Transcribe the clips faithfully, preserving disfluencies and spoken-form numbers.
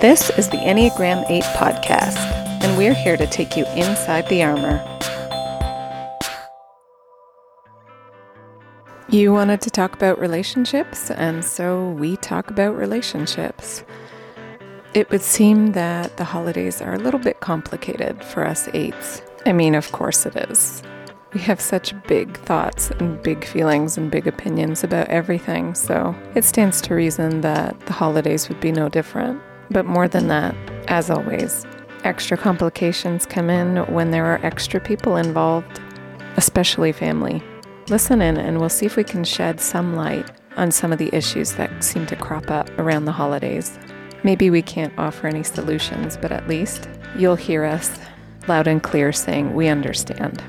This is the Enneagram eight podcast, and we're here to take you inside the armor. You wanted to talk about relationships, and so we talk about relationships. It would seem that the holidays are a little bit complicated for us eights. I mean, of course it is. We have such big thoughts and big feelings and big opinions about everything, so it stands to reason that the holidays would be no different. But more than that, as always, extra complications come in when there are extra people involved, especially family. Listen in and we'll see if we can shed some light on some of the issues that seem to crop up around the holidays. Maybe we can't offer any solutions, but at least you'll hear us loud and clear saying we understand.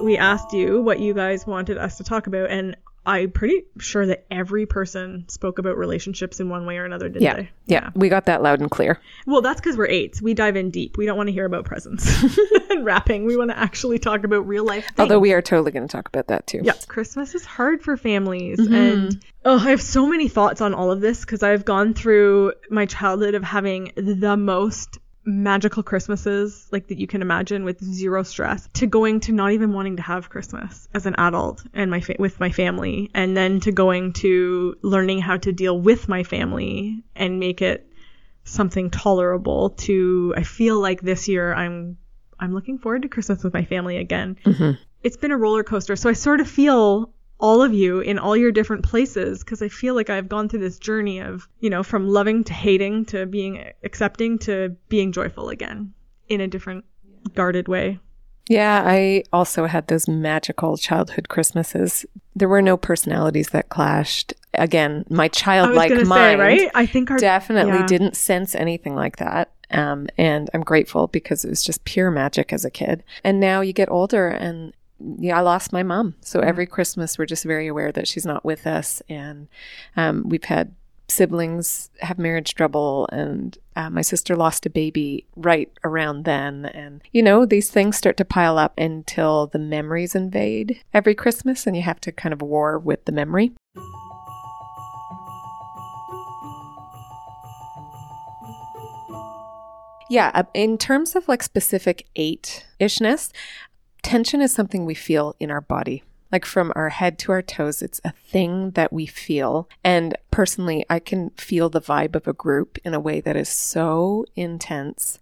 We asked you what you guys wanted us to talk about, and I'm pretty sure that every person spoke about relationships in one way or another, didn't yeah, they? Yeah, we got that loud and clear. Well, that's because we're eights. We dive in deep. We don't want to hear about presents and wrapping. We want to actually talk about real life things. Although we are totally going to talk about that too. Yeah, Christmas is hard for families, mm-hmm. and oh, I have so many thoughts on all of this because I've gone through my childhood of having the most magical Christmases like that you can imagine with zero stress, to going to not even wanting to have Christmas as an adult and my fa- with my family, and then to going to learning how to deal with my family and make it something tolerable, to I feel like this year I'm I'm looking forward to Christmas with my family again. Mm-hmm. It's been a roller coaster, so I sort of feel all of you in all your different places, because I feel like I've gone through this journey of, you know, from loving to hating to being accepting to being joyful again in a different guarded way. Yeah, I also had those magical childhood Christmases. There were no personalities that clashed. Again, my childlike mind say, right? I think our, definitely yeah. didn't sense anything like that. Um, and I'm grateful because it was just pure magic as a kid. And now you get older and yeah, I lost my mom. So every Christmas, we're just very aware that she's not with us. And um, we've had siblings have marriage trouble. And uh, my sister lost a baby right around then. And, you know, these things start to pile up until the memories invade every Christmas. And you have to kind of war with the memory. Yeah, in terms of like specific eight-ishness, tension is something we feel in our body, like from our head to our toes. It's a thing that we feel. And personally, I can feel the vibe of a group in a way that is so intense.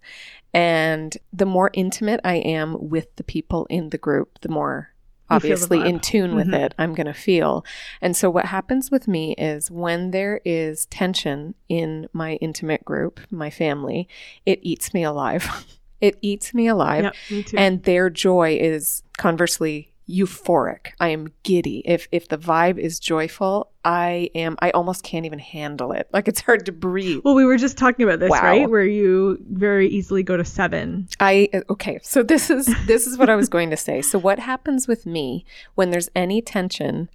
And the more intimate I am with the people in the group, the more obviously in tune with mm-hmm. it I'm going to feel. And so what happens with me is when there is tension in my intimate group, my family, it eats me alive. It eats me alive. Yep, me too. And their joy is conversely euphoric. I am giddy. If if the vibe is joyful, I am I almost can't even handle it. Like it's hard to breathe. Well, we were just talking about this, wow. right? Where you very easily go to seven. I okay. So this is this is what I was going to say. So what happens with me when there's any tension?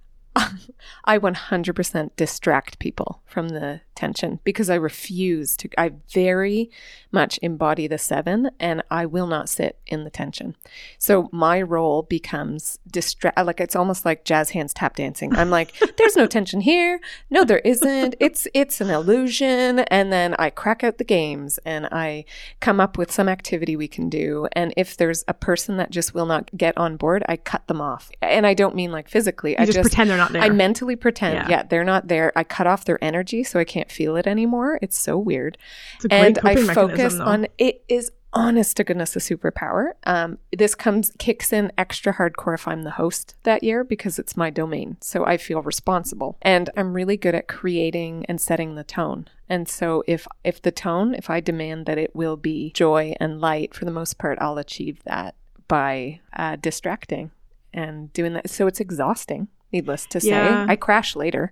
I one hundred percent distract people from the tension because I refuse to. I very much embody the seven and I will not sit in the tension. So my role becomes distract. Like it's almost like jazz hands tap dancing. I'm like, there's no tension here. No, there isn't. It's it's an illusion. And then I crack out the games and I come up with some activity we can do. And if there's a person that just will not get on board, I cut them off. And I don't mean like physically. You I just, just pretend they're not there. I mentally pretend. Yeah. yeah, they're not there. I cut off their energy so I can't feel it anymore. It's so weird. It's a great and coping I focus mechanism, though. on it is honest to goodness a superpower. Um, this comes kicks in extra hardcore if I'm the host that year because it's my domain. So I feel responsible. And I'm really good at creating and setting the tone. And so if if the tone, if I demand that it will be joy and light, for the most part, I'll achieve that by uh, distracting and doing that. So it's exhausting. Needless to say, yeah. I crash later,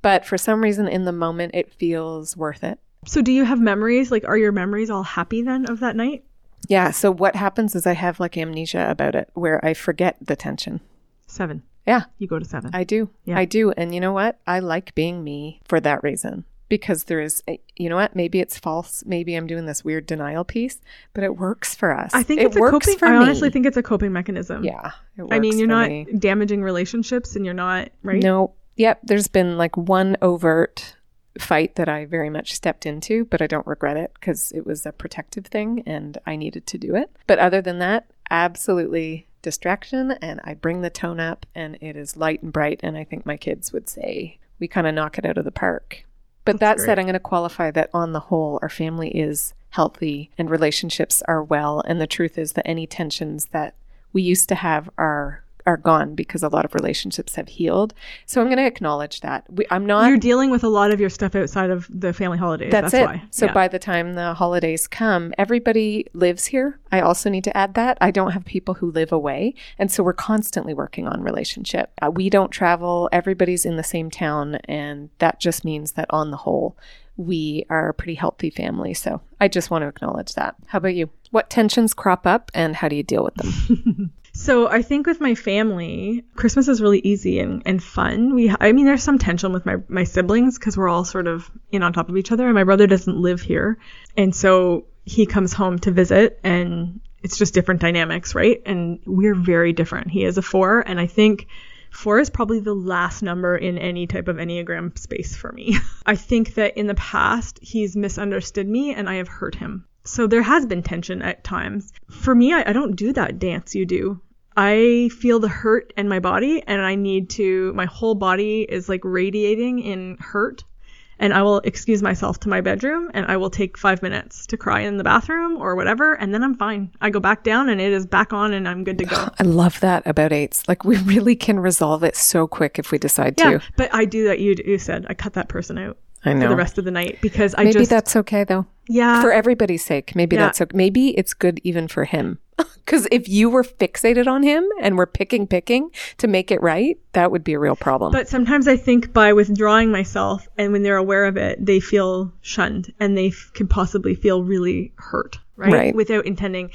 but for some reason in the moment, it feels worth it. So do you have memories? Like, are your memories all happy then of that night? Yeah. So what happens is I have like amnesia about it where I forget the tension. Seven. Yeah. You go to seven. I do. Yeah. I do. And you know what? I like being me for that reason. because there is, a, you know what, maybe it's false. Maybe I'm doing this weird denial piece, but it works for us. I think it it's works a coping, for I honestly me. think it's a coping mechanism. Yeah. It works I mean, you're not me. damaging relationships and you're not, right? No. Yep. There's been like one overt fight that I very much stepped into, but I don't regret it because it was a protective thing and I needed to do it. But other than that, absolutely distraction, and I bring the tone up and it is light and bright. And I think my kids would say we kind of knock it out of the park. But That's that great. said, I'm going to qualify that on the whole, our family is healthy and relationships are well. And the truth is that any tensions that we used to have are are gone because a lot of relationships have healed. So I'm going to acknowledge that. We, I'm not... You're dealing with a lot of your stuff outside of the family holidays. That's, that's it. Why. So yeah. By the time the holidays come, everybody lives here. I also need to add that. I don't have people who live away. And so we're constantly working on relationship. Uh, we don't travel. Everybody's in the same town. And that just means that on the whole, we are a pretty healthy family. So I just want to acknowledge that. How about you? What tensions crop up and how do you deal with them? So I think with my family, Christmas is really easy and, and fun. We, I mean, there's some tension with my, my siblings because we're all sort of in on top of each other. And my brother doesn't live here. And so he comes home to visit and it's just different dynamics, right? And we're very different. He is a four. And I think four is probably the last number in any type of Enneagram space for me. I think that in the past, he's misunderstood me and I have hurt him. So there has been tension at times. For me, I, I don't do that dance you do. I feel the hurt in my body and I need to, my whole body is like radiating in hurt, and I will excuse myself to my bedroom and I will take five minutes to cry in the bathroom or whatever. And then I'm fine. I go back down and it is back on and I'm good to go. I love that about eights. Like we really can resolve it so quick if we decide yeah, to. Yeah, but I do that. You, you said I cut that person out. I know. For the rest of the night because I maybe just... Maybe that's okay though. Yeah. For everybody's sake. Maybe yeah. that's okay. Maybe it's good even for him. Because if you were fixated on him and were picking, picking to make it right, that would be a real problem. But sometimes I think by withdrawing myself and when they're aware of it, they feel shunned and they f- could possibly feel really hurt, right? right? Without intending.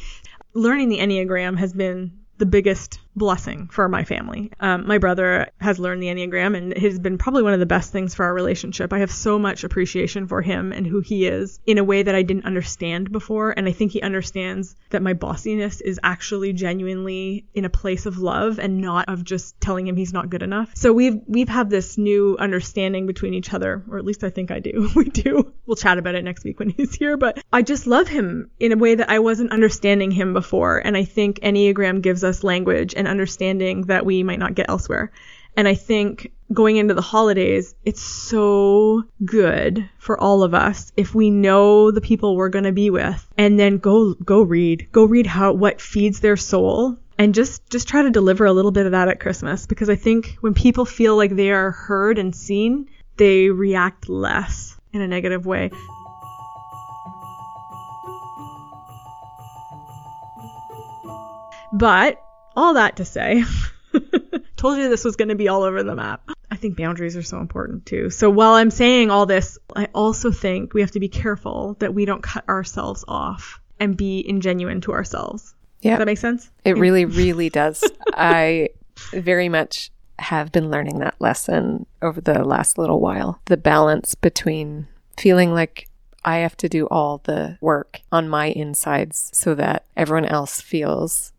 Learning the Enneagram has been the biggest blessing for my family. Um, my brother has learned the Enneagram and it has been probably one of the best things for our relationship. I have so much appreciation for him and who he is in a way that I didn't understand before. And I think he understands that my bossiness is actually genuinely in a place of love and not of just telling him he's not good enough. So we've we've had this new understanding between each other, or at least I think I do. We do. We'll chat about it next week when he's here. But I just love him in a way that I wasn't understanding him before. And I think Enneagram gives us language and understanding that we might not get elsewhere. And I think going into the holidays, it's so good for all of us if we know the people we're going to be with, and then go go read go read how what feeds their soul, and just just try to deliver a little bit of that at Christmas, because I think when people feel like they are heard and seen, they react less in a negative way. But all that to say, told you this was going to be all over the map. I think boundaries are so important too. So while I'm saying all this, I also think we have to be careful that we don't cut ourselves off and be ingenuine to ourselves. Yeah. Does that make sense? It yeah. really, really does. I very much have been learning that lesson over the last little while. The balance between feeling like I have to do all the work on my insides so that everyone else feels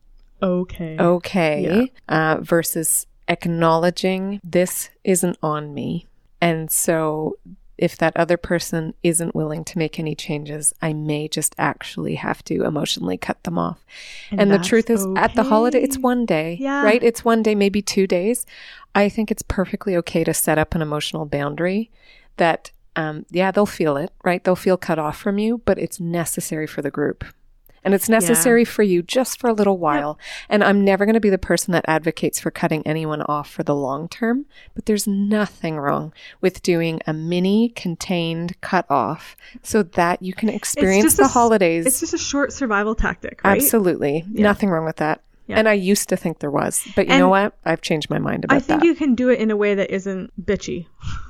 okay. Okay. Yeah. Uh, versus acknowledging this isn't on me. And so if that other person isn't willing to make any changes, I may just actually have to emotionally cut them off. And, and the truth is okay. At the holiday, it's one day, yeah. right? It's one day, maybe two days. I think it's perfectly okay to set up an emotional boundary that, um, yeah, they'll feel it, right? They'll feel cut off from you, but it's necessary for the group. And it's necessary yeah. for you just for a little while. Yep. And I'm never going to be the person that advocates for cutting anyone off for the long term. But there's nothing wrong with doing a mini contained cut off so that you can experience the a, holidays. It's just a short survival tactic, right? Absolutely. Yeah. Nothing wrong with that. Yeah. And I used to think there was. But you and know what? I've changed my mind about that. I think that. You can do it in a way that isn't bitchy.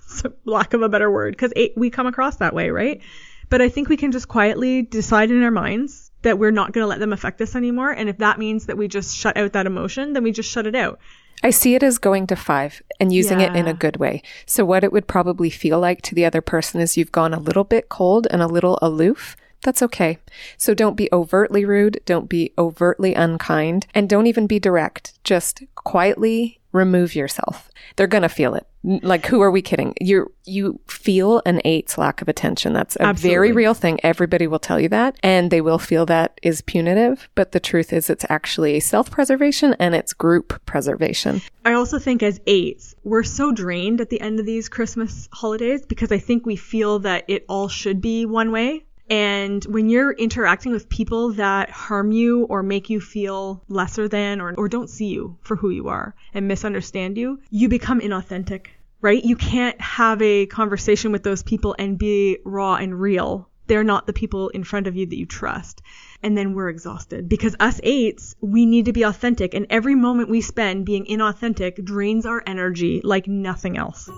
So lack of a better word. Because we come across that way, right? But I think we can just quietly decide in our minds that we're not going to let them affect us anymore. And if that means that we just shut out that emotion, then we just shut it out. I see it as going to five and using yeah. it in a good way. So what it would probably feel like to the other person is you've gone a little bit cold and a little aloof. That's okay. So don't be overtly rude. Don't be overtly unkind. And don't even be direct. Just quietly remove yourself. They're going to feel it. Like, who are we kidding? You you feel an eight's lack of attention. That's a Absolutely. very real thing. Everybody will tell you that. And they will feel that is punitive. But the truth is it's actually self-preservation and it's group preservation. I also think as eights, we're so drained at the end of these Christmas holidays because I think we feel that it all should be one way. And when you're interacting with people that harm you or make you feel lesser than or, or don't see you for who you are and misunderstand you, you become inauthentic, right? You can't have a conversation with those people and be raw and real. They're not the people in front of you that you trust. And then we're exhausted because us eights, we need to be authentic. And every moment we spend being inauthentic drains our energy like nothing else.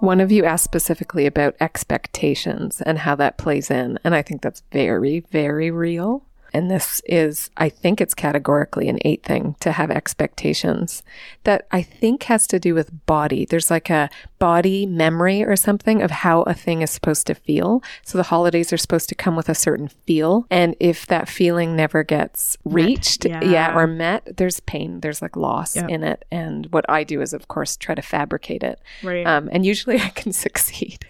One of you asked specifically about expectations and how that plays in. And I think that's very, very real. And this is, I think it's categorically an eight thing to have expectations that I think has to do with body. There's like a body memory or something of how a thing is supposed to feel. So the holidays are supposed to come with a certain feel. And if that feeling never gets reached yeah. yeah, or met, there's pain. There's like loss yep. in it. And what I do is, of course, try to fabricate it. Right. Um, and usually I can succeed.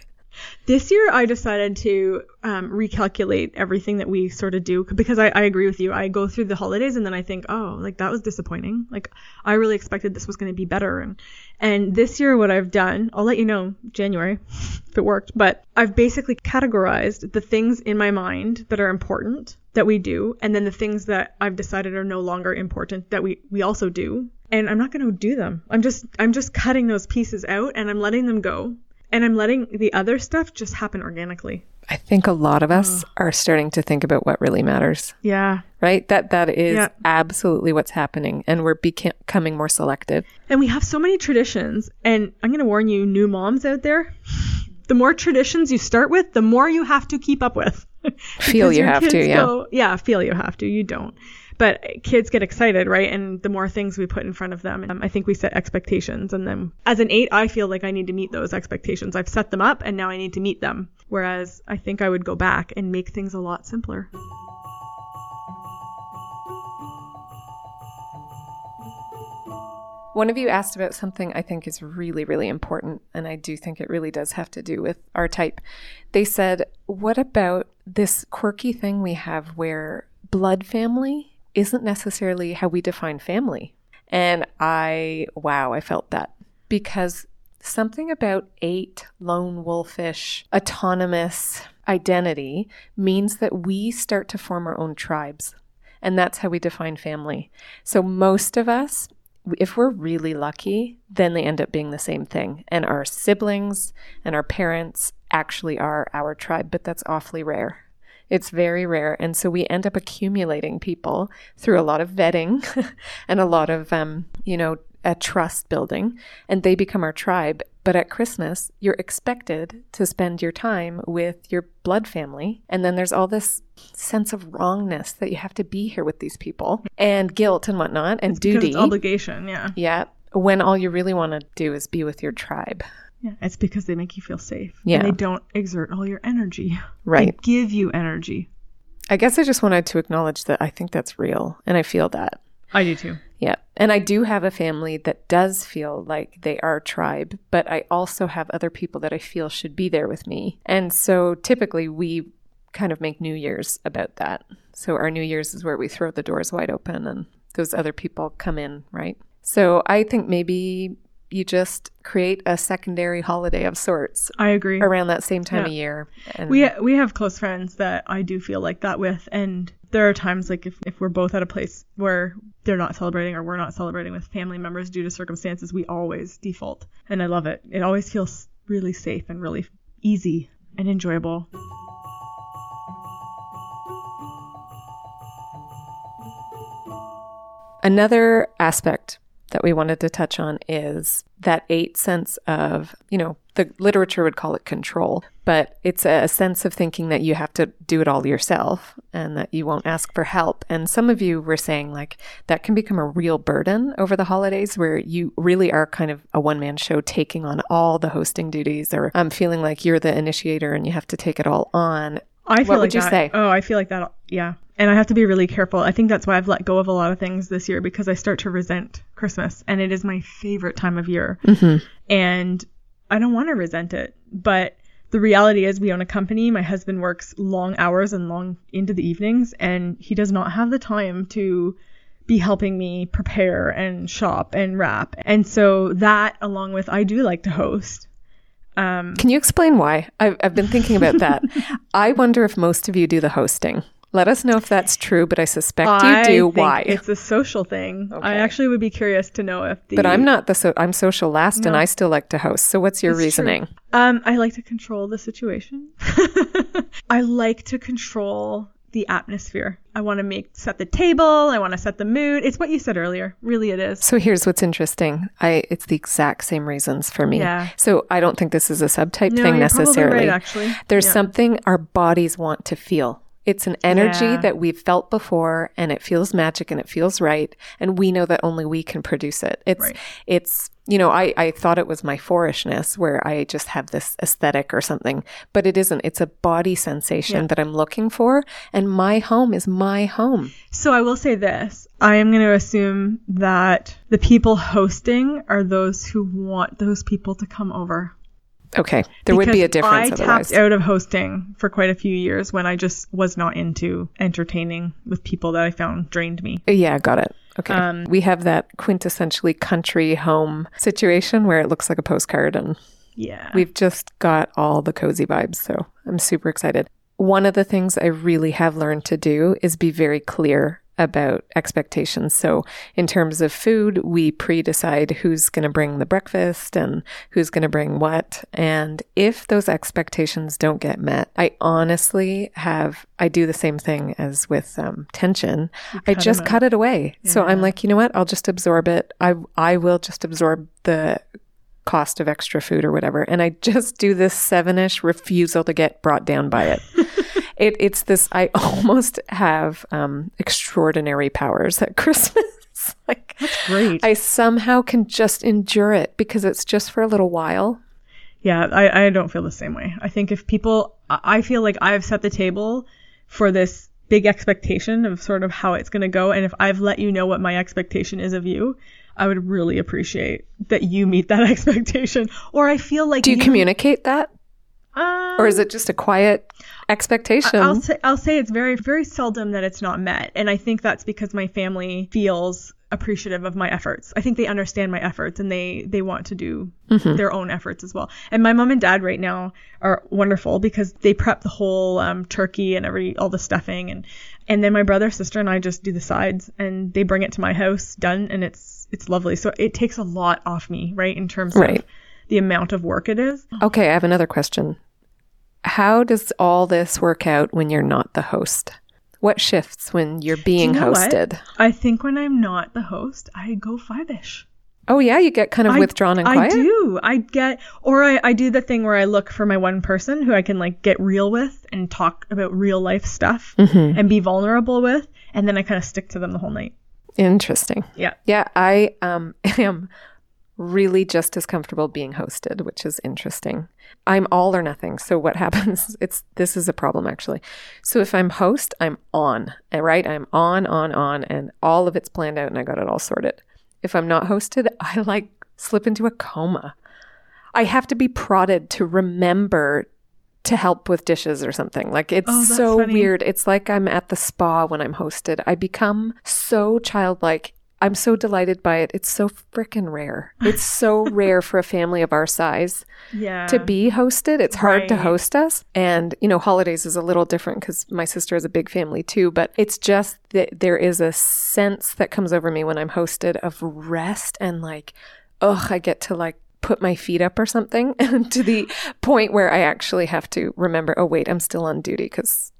This year, I decided to um, recalculate everything that we sort of do because I, I agree with you. I go through the holidays and then I think, oh, like that was disappointing. Like I really expected this was going to be better. And, and this year, what I've done, I'll let you know January if it worked, but I've basically categorized the things in my mind that are important that we do. And then the things that I've decided are no longer important that we, we also do. And I'm not going to do them. I'm just I'm just cutting those pieces out and I'm letting them go. And I'm letting the other stuff just happen organically. I think a lot of us oh. are starting to think about what really matters. Yeah. Right? That That is yeah. absolutely what's happening. And we're becoming more selective. And we have so many traditions. And I'm going to warn you, new moms out there, the more traditions you start with, the more you have to keep up with. feel you have to, yeah. Go, yeah, feel you have to. You don't. But kids get excited, right? And the more things we put in front of them, um, I think we set expectations. And then as an eight, I feel like I need to meet those expectations. I've set them up and now I need to meet them. Whereas I think I would go back and make things a lot simpler. One of you asked about something I think is really, really important. And I do think it really does have to do with our type. They said, what about this quirky thing we have where blood family isn't necessarily how we define family? And I, wow, I felt that because something about eight, lone wolfish, autonomous identity means that we start to form our own tribes. And that's how we define family. So most of us, if we're really lucky, then they end up being the same thing. And our siblings and our parents actually are our tribe, but that's awfully rare. It's very rare. And so we end up accumulating people through a lot of vetting and a lot of, um, you know, a trust building, and they become our tribe. But at Christmas, you're expected to spend your time with your blood family. And then there's all this sense of wrongness that you have to be here with these people and guilt and whatnot and it's duty. It's obligation, yeah. Yeah. When all you really want to do is be with your tribe. Yeah, it's because they make you feel safe. Yeah. And they don't exert all your energy. Right. They give you energy. I guess I just wanted to acknowledge that I think that's real. And I feel that. I do too. Yeah. And I do have a family that does feel like they are tribe. But I also have other people that I feel should be there with me. And so typically we kind of make New Year's about that. So our New Year's is where we throw the doors wide open and those other people come in, right? So I think maybe you just create a secondary holiday of sorts. I agree. Around that same time yeah. of year. And we ha- we have close friends that I do feel like that with. And there are times like if, if we're both at a place where they're not celebrating or we're not celebrating with family members due to circumstances, we always default. And I love it. It always feels really safe and really easy and enjoyable. Another aspect that we wanted to touch on is that eight sense of, you know, the literature would call it control, but it's a sense of thinking that you have to do it all yourself and that you won't ask for help. And some of you were saying like that can become a real burden over the holidays where you really are kind of a one-man show taking on all the hosting duties, or um, feeling like you're the initiator and you have to take it all on. I feel what like would you that, say? Oh, I feel like that. Yeah. And I have to be really careful. I think that's why I've let go of a lot of things this year, because I start to resent Christmas, and it is my favorite time of year. Mm-hmm. And I don't want to resent it. But the reality is we own a company. My husband works long hours and long into the evenings, and he does not have the time to be helping me prepare and shop and wrap. And so that, along with I do like to host. Um, Can you explain why? I've, I've been thinking about that. I wonder if most of you do the hosting. Let us know if that's true, but I suspect I you do. Think Why? It's a social thing. Okay. I actually would be curious to know if the... But I'm not the... So- I'm social last, no. And I still like to host. So what's your it's reasoning? True. Um, I like to control the situation. I like to control the atmosphere. I want to make set the table. I want to set the mood. It's what you said earlier. Really, it is. So here's what's interesting. I It's the exact same reasons for me. Yeah. So I don't think this is a subtype no, thing you're necessarily. Probably right, actually. There's yeah. something our bodies want to feel. It's an energy yeah. that we've felt before, and it feels magic and it feels right. And we know that only we can produce it. It's, right. it's, you know, I, I thought it was my fourishness where I just have this aesthetic or something, but it isn't. It's a body sensation yeah. that I'm looking for. And my home is my home. So I will say this. I am going to assume that the people hosting are those who want those people to come over. Okay. There because would be a difference I otherwise. I tapped out of hosting for quite a few years when I just was not into entertaining with people that I found drained me. Yeah, got it. Okay. Um, we have that quintessentially country home situation where it looks like a postcard, and yeah, we've just got all the cozy vibes. So I'm super excited. One of the things I really have learned to do is be very clear about expectations. So in terms of food, we pre-decide who's going to bring the breakfast and who's going to bring what. And if those expectations don't get met, I honestly have, I do the same thing as with um, tension. I just cut it away. Yeah. So I'm like, you know what? I'll just absorb it. I I will just absorb the cost of extra food or whatever. And I just do this seven-ish refusal to get brought down by it. It, it's this, I almost have um, extraordinary powers at Christmas. Like, that's great. I somehow can just endure it because it's just for a little while. Yeah, I, I don't feel the same way. I think if people, I feel like I've set the table for this big expectation of sort of how it's going to go. And if I've let you know what my expectation is of you, I would really appreciate that you meet that expectation. Or I feel like... Do you, you communicate that? Um, or is it just a quiet expectation? I'll say, I'll say it's very, very seldom that it's not met. And I think that's because my family feels appreciative of my efforts. I think they understand my efforts, and they, they want to do mm-hmm. their own efforts as well. And my mom and dad right now are wonderful because they prep the whole um, turkey and every all the stuffing. And, and then my brother, sister, and I just do the sides, and they bring it to my house done, and it's it's lovely. So it takes a lot off me, right, in terms right. of the amount of work it is. Okay, I have another question. How does all this work out when you're not the host? What shifts when you're being you know hosted? What? I think when I'm not the host, I go five-ish. Oh, yeah? You get kind of I, withdrawn and quiet? I do. I get, or I, I do the thing where I look for my one person who I can like get real with and talk about real life stuff mm-hmm. and be vulnerable with. And then I kind of stick to them the whole night. Interesting. Yeah. Yeah, I um, am... really just as comfortable being hosted, which is interesting. I'm all or nothing. So what happens, it's this is a problem actually. So if I'm host, I'm on, right? I'm on, on, on, and all of it's planned out and I got it all sorted. If I'm not hosted, I like slip into a coma. I have to be prodded to remember to help with dishes or something. Like it's oh, so funny. Weird. It's like I'm at the spa when I'm hosted. I become so childlike. I'm so delighted by it. It's so freaking rare. It's so rare for a family of our size yeah. to be hosted. It's hard right. to host us. And, you know, holidays is a little different because my sister has a big family too. But it's just that there is a sense that comes over me when I'm hosted of rest and like, ugh, I get to like put my feet up or something to the point where I actually have to remember, oh, wait, I'm still on duty because...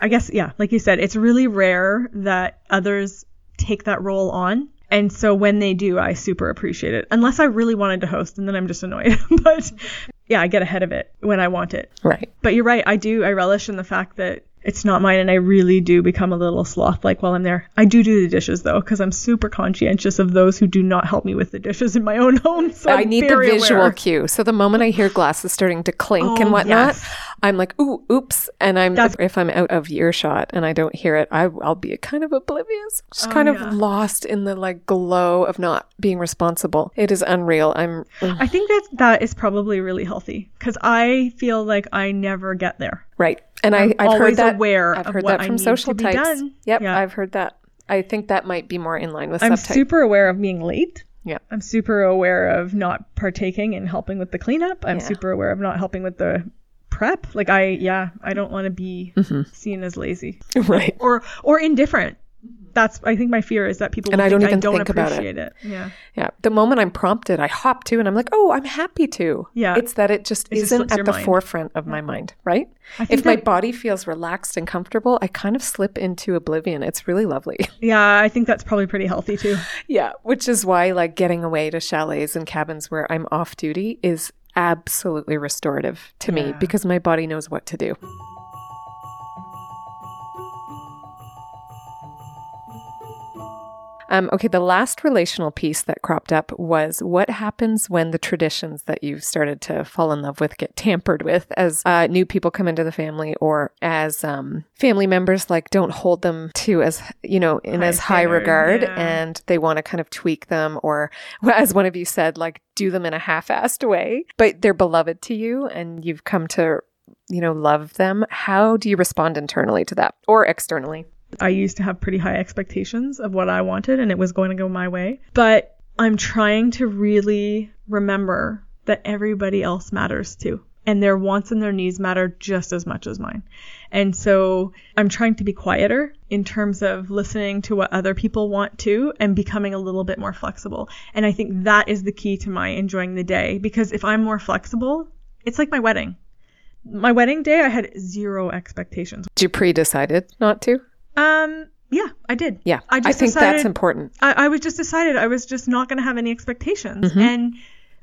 I guess, yeah, like you said, it's really rare that others... take that role on. And so when they do, I super appreciate it. Unless I really wanted to host, and then I'm just annoyed. But yeah, I get ahead of it when I want it. Right. But you're right. I do. I relish in the fact that it's not mine, and I really do become a little sloth-like while I'm there. I do do the dishes, though, because I'm super conscientious of those who do not help me with the dishes in my own home. So I I'm need the visual aware. cue. So the moment I hear glasses starting to clink oh, and whatnot, yes. I'm like, ooh, oops. And I'm That's- if I'm out of earshot and I don't hear it, I, I'll be kind of oblivious, just oh, kind yeah. of lost in the like glow of not being responsible. It is unreal. I'm. Ugh. I think that that is probably really healthy, because I feel like I never get there. Right. And I'm I, I've heard that. Aware I've heard that from social types. Yep, yeah. I've heard that. I think that might be more in line with. I'm subtype. super aware of being late. Yeah. I'm super aware of not partaking and helping with the cleanup. I'm yeah. super aware of not helping with the prep. Like I, yeah, I don't want to be mm-hmm. seen as lazy, right? Or or indifferent. That's, I think my fear is that people and will I think don't even I don't think appreciate about it. it. Yeah. Yeah. The moment I'm prompted, I hop to and I'm like, oh, I'm happy to. Yeah. It's that it just it isn't just at the mind. forefront of yeah. my mind, right? I think if that, my body feels relaxed and comfortable, I kind of slip into oblivion. It's really lovely. Yeah. I think that's probably pretty healthy too. Yeah. Which is why like getting away to chalets and cabins where I'm off duty is absolutely restorative to yeah. me, because my body knows what to do. Um, okay, the last relational piece that cropped up was what happens when the traditions that you've started to fall in love with get tampered with as uh, new people come into the family, or as um, family members like don't hold them to as, you know, in high as high standard, regard yeah. and they want to kind of tweak them, or as one of you said, like do them in a half-assed way, but they're beloved to you and you've come to, you know, love them. How do you respond internally to that or externally? I used to have pretty high expectations of what I wanted, and it was going to go my way. But I'm trying to really remember that everybody else matters too. And their wants and their needs matter just as much as mine. And so I'm trying to be quieter in terms of listening to what other people want too, and becoming a little bit more flexible. And I think that is the key to my enjoying the day, because if I'm more flexible, it's like my wedding. My wedding day, I had zero expectations. Did you pre-decided not to? Um, yeah, I did. Yeah, I, just I think decided, that's important. I, I was just decided I was just not going to have any expectations. Mm-hmm. And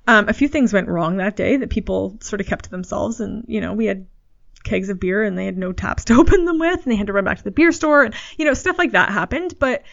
um, a few things went wrong that day that people sort of kept to themselves. And, you know, we had kegs of beer and they had no taps to open them with, and they had to run back to the beer store, and, you know, stuff like that happened. But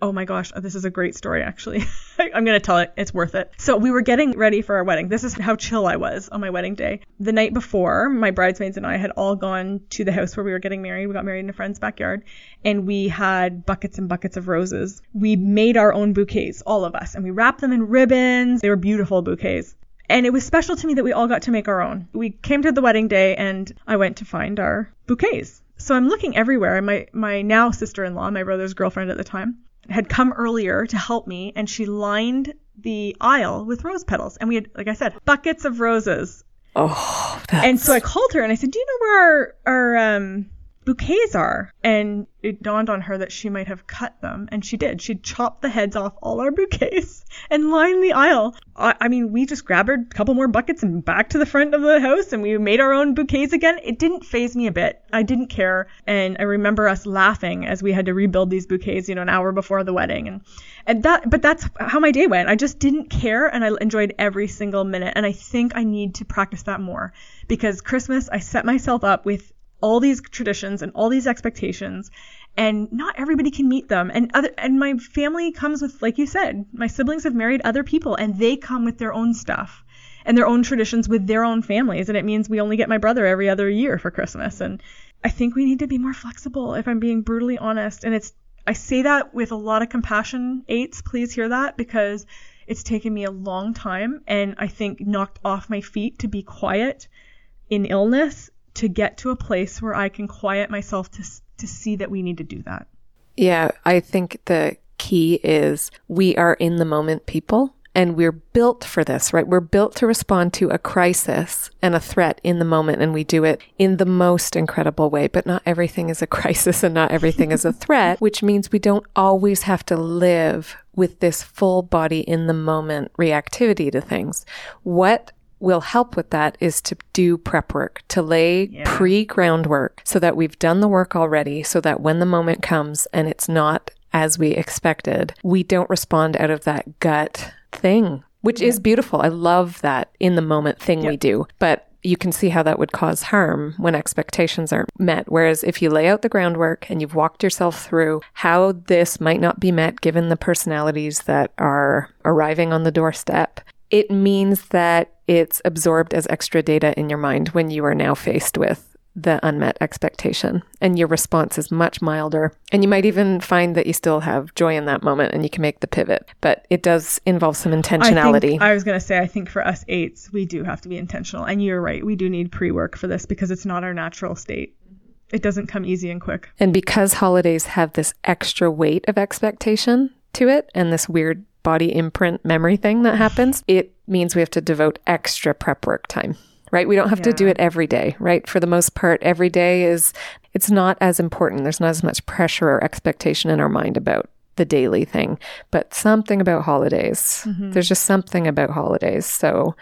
oh my gosh, this is a great story, actually. I'm going to tell it. It's worth it. So we were getting ready for our wedding. This is how chill I was on my wedding day. The night before, my bridesmaids and I had all gone to the house where we were getting married. We got married in a friend's backyard, and we had buckets and buckets of roses. We made our own bouquets, all of us, and we wrapped them in ribbons. They were beautiful bouquets. And it was special to me that we all got to make our own. We came to the wedding day, and I went to find our bouquets. So I'm looking everywhere. And my, my now sister-in-law, my brother's girlfriend at the time, had come earlier to help me, and she lined the aisle with rose petals. And we had, like I said, buckets of roses. Oh, that's... And so I called her and I said, do you know where our, our um, bouquets are? And it dawned on her that she might have cut them. And she did. She chopped the heads off all our bouquets and lined the aisle. I, I mean, we just grabbed a couple more buckets and back to the front of the house, and we made our own bouquets again. It didn't faze me a bit. I didn't care. And I remember us laughing as we had to rebuild these bouquets, you know, an hour before the wedding. And, and that, but that's how my day went. I just didn't care, and I enjoyed every single minute. And I think I need to practice that more, because Christmas, I set myself up with all these traditions and all these expectations, and not everybody can meet them. And other, and my family comes with, like you said, my siblings have married other people, and they come with their own stuff and their own traditions with their own families. And it means we only get my brother every other year for Christmas. And I think we need to be more flexible, if I'm being brutally honest. And it's, I say that with a lot of compassion, eights, please hear that, because it's taken me a long time, and I think knocked off my feet to be quiet in illness, to get to a place where I can quiet myself to to see that we need to do that. Yeah, I think the key is we are in the moment people, and we're built for this, right? We're built to respond to a crisis and a threat in the moment, and we do it in the most incredible way, but not everything is a crisis and not everything is a threat, which means we don't always have to live with this full body in the moment reactivity to things. What will help with that is to do prep work, to lay yeah. pre-groundwork, so that we've done the work already, so that when the moment comes and it's not as we expected. We don't respond out of that gut thing, which yeah. is beautiful. I love that in the moment thing yeah. we do. But you can see how that would cause harm when expectations aren't met. Whereas if you lay out the groundwork and you've walked yourself through how this might not be met given the personalities that are arriving on the doorstep, it means that it's absorbed as extra data in your mind when you are now faced with the unmet expectation. And your response is much milder. And you might even find that you still have joy in that moment and you can make the pivot. But it does involve some intentionality. I, think, I was going to say, I think for us eights, we do have to be intentional. And you're right, we do need pre-work for this because it's not our natural state. It doesn't come easy and quick. And because holidays have this extra weight of expectation to it and this weird body imprint memory thing that happens, it means we have to devote extra prep work time. Right? We don't have yeah. to do it every day, right? For the most part, every day is, it's not as important. There's not as much pressure or expectation in our mind about the daily thing, but something about holidays. Mm-hmm. There's just something about holidays. So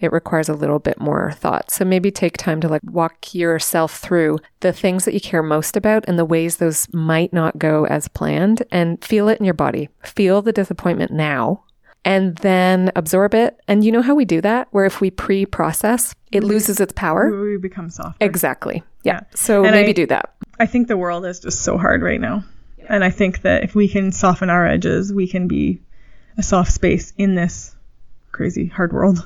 it requires a little bit more thought. So maybe take time to like walk yourself through the things that you care most about and the ways those might not go as planned and feel it in your body. Feel the disappointment now. And then absorb it. And you know how we do that? Where if we pre-process, it loses its power. We become softer. Exactly. Yeah. yeah. So and maybe I, do that. I think the world is just so hard right now. Yeah. And I think that if we can soften our edges, we can be a soft space in this crazy hard world.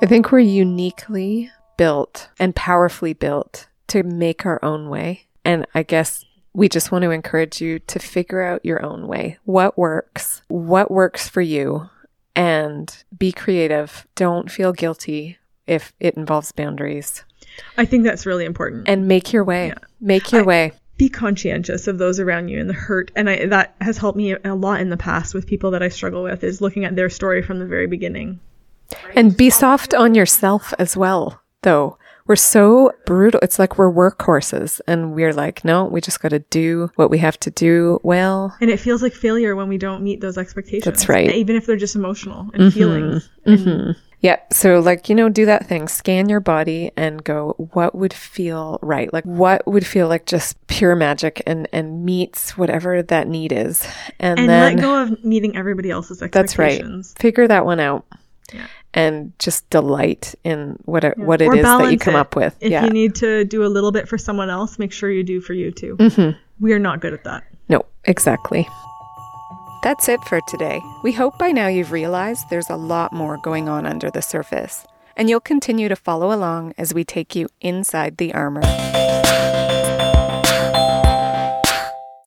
I think we're uniquely built and powerfully built to make our own way. And I guess we just want to encourage you to figure out your own way. What works? What works for you? And be creative. Don't feel guilty if it involves boundaries. I think that's really important. And make your way. Yeah. Make your I, way. Be conscientious of those around you and the hurt. And I, that has helped me a lot in the past with people that I struggle with, is looking at their story from the very beginning. And be soft on yourself as well, though. We're so brutal. It's like we're workhorses and we're like, no, we just got to do what we have to do well. And it feels like failure when we don't meet those expectations. That's right. Even if they're just emotional and mm-hmm. feelings. And- mm-hmm. Yeah. So like, you know, do that thing, scan your body and go, what would feel right? Like what would feel like just pure magic and, and meets whatever that need is. And, and then let go of meeting everybody else's expectations. That's right. Figure that one out. Yeah. And just delight in what it, yeah. what it is that you come it. up with. If yeah. you need to do a little bit for someone else, make sure you do for you too. Mm-hmm. We are not good at that. No, exactly. That's it for today. We hope by now you've realized there's a lot more going on under the surface. And you'll continue to follow along as we take you inside the armor.